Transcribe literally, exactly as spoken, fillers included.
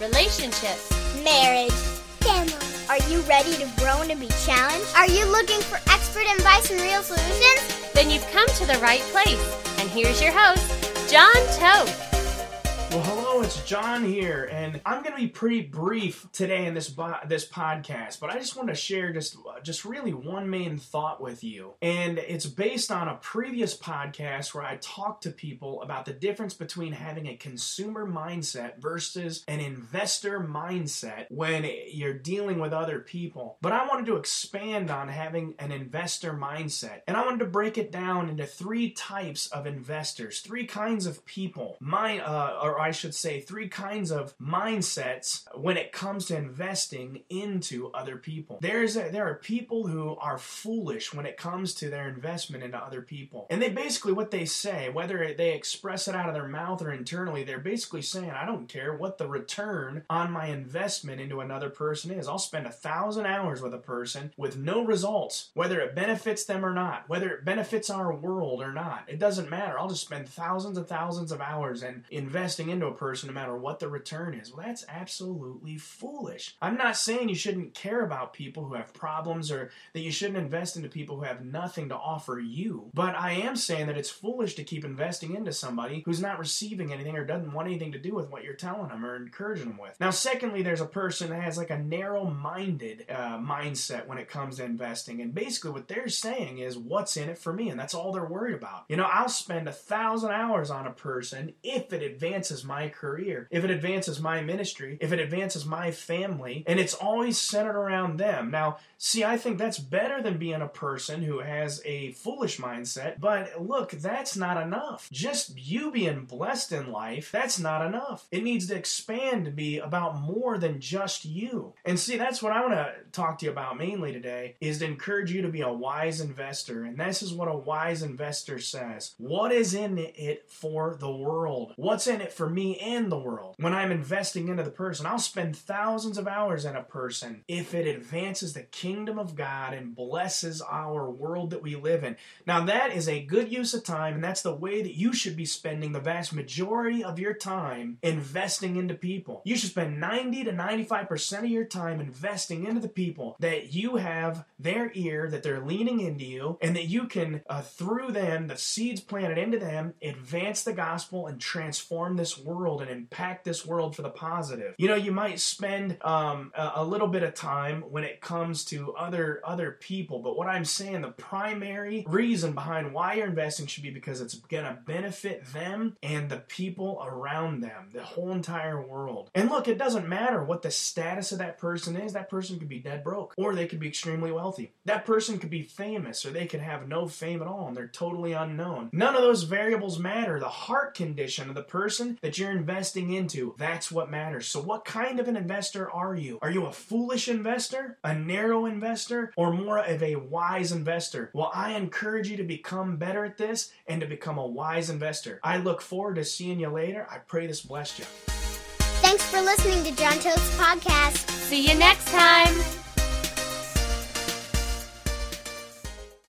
relationships, marriage, family. Are you ready to grow and be challenged? Are you looking for expert advice and real solutions? Then you've come to the right place. And here's your host, John Toke. Well, hello, it's John here, and I'm going to be pretty brief today in this bo- this podcast, but I just want to share just uh, just really one main thought with you, and it's based on a previous podcast where I talked to people about the difference between having a consumer mindset versus an investor mindset when you're dealing with other people, but I wanted to expand on having an investor mindset, and I wanted to break it down into three types of investors, three kinds of people, my, uh, or I should say three kinds of mindsets when it comes to investing into other people. There's a, there are people who are foolish when it comes to their investment into other people. And they basically, what they say, whether they express it out of their mouth or internally, they're basically saying, I don't care what the return on my investment into another person is. I'll spend a thousand hours with a person with no results, whether it benefits them or not, whether it benefits our world or not. It doesn't matter. I'll just spend thousands and thousands of hours and invest into a person no matter what the return is. Well, that's absolutely foolish. I'm not saying you shouldn't care about people who have problems or that you shouldn't invest into people who have nothing to offer you, but I am saying that it's foolish to keep investing into somebody who's not receiving anything or doesn't want anything to do with what you're telling them or encouraging them with. Now, secondly, there's a person that has like a narrow-minded uh, mindset when it comes to investing, and basically what they're saying is, what's in it for me? And that's all they're worried about. You know, I'll spend a thousand hours on a person if it advances my career, if it advances my ministry, if it advances my family, and it's always centered around them. Now, see, I think that's better than being a person who has a foolish mindset, but look, that's not enough. Just you being blessed in life, that's not enough. It needs to expand to be about more than just you. And see, that's what I want to talk to you about mainly today, is to encourage you to be a wise investor, and this is what a wise investor says. What is in it for the world? What's in it for for me and the world? When I'm investing into the person, I'll spend thousands of hours in a person if it advances the kingdom of God and blesses our world that we live in. Now, that is a good use of time, and that's the way that you should be spending the vast majority of your time investing into people. You should spend ninety to ninety-five percent of your time investing into the people that you have their ear, that they're leaning into you, and that you can, uh, through them, the seeds planted into them, advance the gospel and transform this world and impact this world for the positive. You know, you might spend um, a, a little bit of time when it comes to other other people, but what I'm saying, the primary reason behind why you're investing should be because it's going to benefit them and the people around them, the whole entire world. And look, it doesn't matter what the status of that person is. That person could be dead broke, or they could be extremely wealthy. That person could be famous, or they could have no fame at all, and they're totally unknown. None of those variables matter. The heart condition of the person that you're investing into, that's what matters. So what kind of an investor are you? Are you a foolish investor, a narrow investor, or more of a wise investor? Well, I encourage you to become better at this and to become a wise investor. I look forward to seeing you later. I pray this blessed you. Thanks for listening to John Toke's podcast. See you next time.